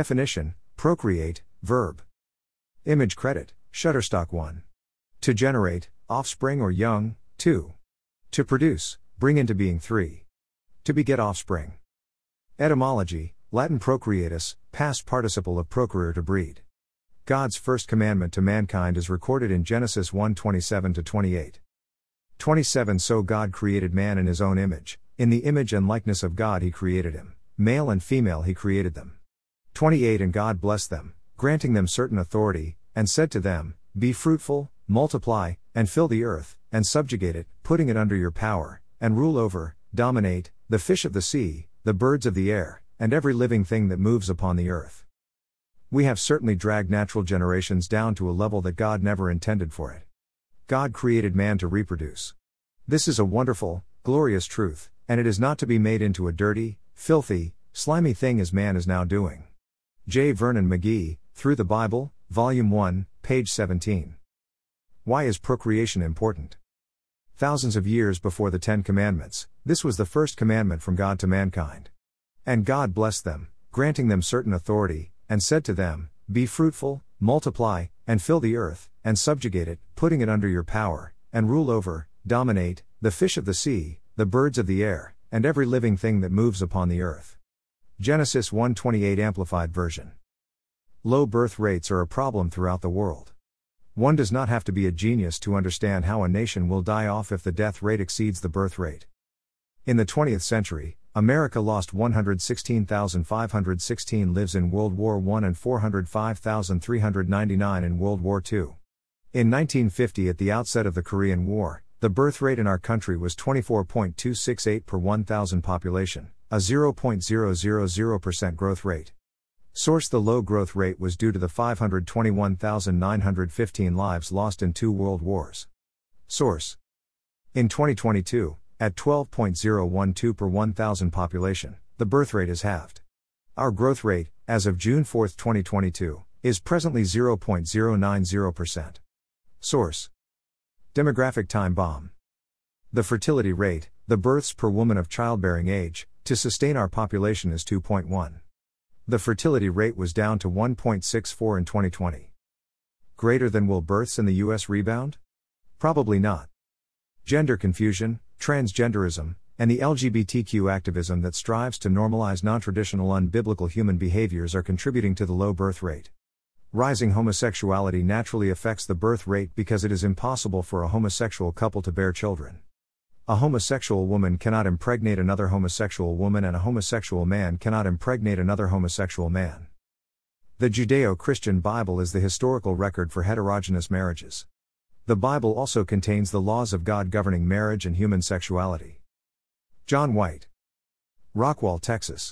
Definition, procreate, verb. Image credit, Shutterstock 1. To generate, offspring or young, 2. To produce, bring into being 3. To beget offspring. Etymology, Latin procreatus, past participle of procreare to breed. God's first commandment to mankind is recorded in Genesis 1:27-28. 27 So God created man in his own image, in the image and likeness of God he created him, male and female he created them. 28 And God blessed them, granting them certain authority, and said to them, Be fruitful, multiply, and fill the earth, and subjugate it, putting it under your power, and rule over, dominate, the fish of the sea, the birds of the air, and every living thing that moves upon the earth. We have certainly dragged natural generations down to a level that God never intended for it. God created man to reproduce. This is a wonderful, glorious truth, and it is not to be made into a dirty, filthy, slimy thing as man is now doing. J. Vernon McGee, Through the Bible, Volume 1, page 17. Why is procreation important? Thousands of years before the Ten Commandments, this was the first commandment from God to mankind. And God blessed them, granting them certain authority, and said to them, Be fruitful, multiply, and fill the earth, and subjugate it, putting it under your power, and rule over, dominate, the fish of the sea, the birds of the air, and every living thing that moves upon the earth. Genesis 1:28 Amplified Version. Low birth rates are a problem throughout the world. One does not have to be a genius to understand how a nation will die off if the death rate exceeds the birth rate. In the 20th century, America lost 116,516 lives in World War I and 405,399 in World War II. In 1950, at the outset of the Korean War, the birth rate in our country was 24.268 per 1,000 population, a 0.000% growth rate. Source: the low growth rate was due to the 521,915 lives lost in two world wars. Source: in 2022, at 12.012 per 1,000 population, the birth rate is halved. Our growth rate, as of June 4, 2022, is presently 0.090%. Source: demographic time bomb. The fertility rate, the births per woman of childbearing age, to sustain our population is 2.1. The fertility rate was down to 1.64 in 2020. Greater than will births in the U.S. rebound? Probably not. Gender confusion, transgenderism, and the LGBTQ activism that strives to normalize non-traditional unbiblical human behaviors are contributing to the low birth rate. Rising homosexuality naturally affects the birth rate because it is impossible for a homosexual couple to bear children. A homosexual woman cannot impregnate another homosexual woman, and a homosexual man cannot impregnate another homosexual man. The Judeo-Christian Bible is the historical record for heterogeneous marriages. The Bible also contains the laws of God governing marriage and human sexuality. John White, Rockwall, Texas.